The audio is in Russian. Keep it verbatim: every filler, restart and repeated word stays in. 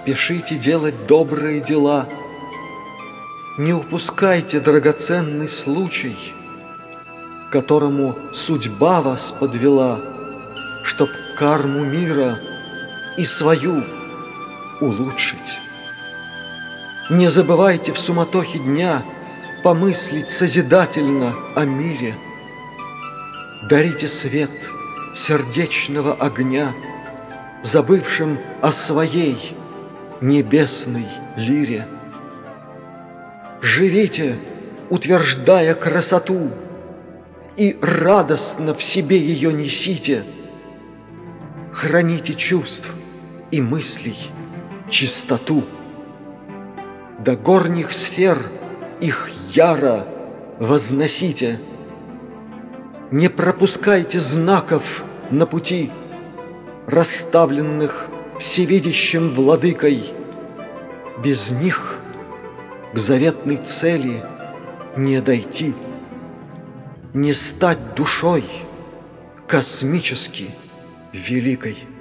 спешите делать добрые дела, не упускайте драгоценный случай, которому судьба вас подвела, чтоб карму мира и свою улучшить. Не забывайте в суматохе дня помыслить созидательно о мире. Дарите свет сердечного огня забывшим о своей небесной лире. Живите, утверждая красоту, и радостно в себе ее несите. Храните чувств и мыслей чистоту. До горних сфер их яро возносите. Не пропускайте знаков на пути, расставленных всевидящим владыкой. Без них к заветной цели не дойти, не стать душой космически великой.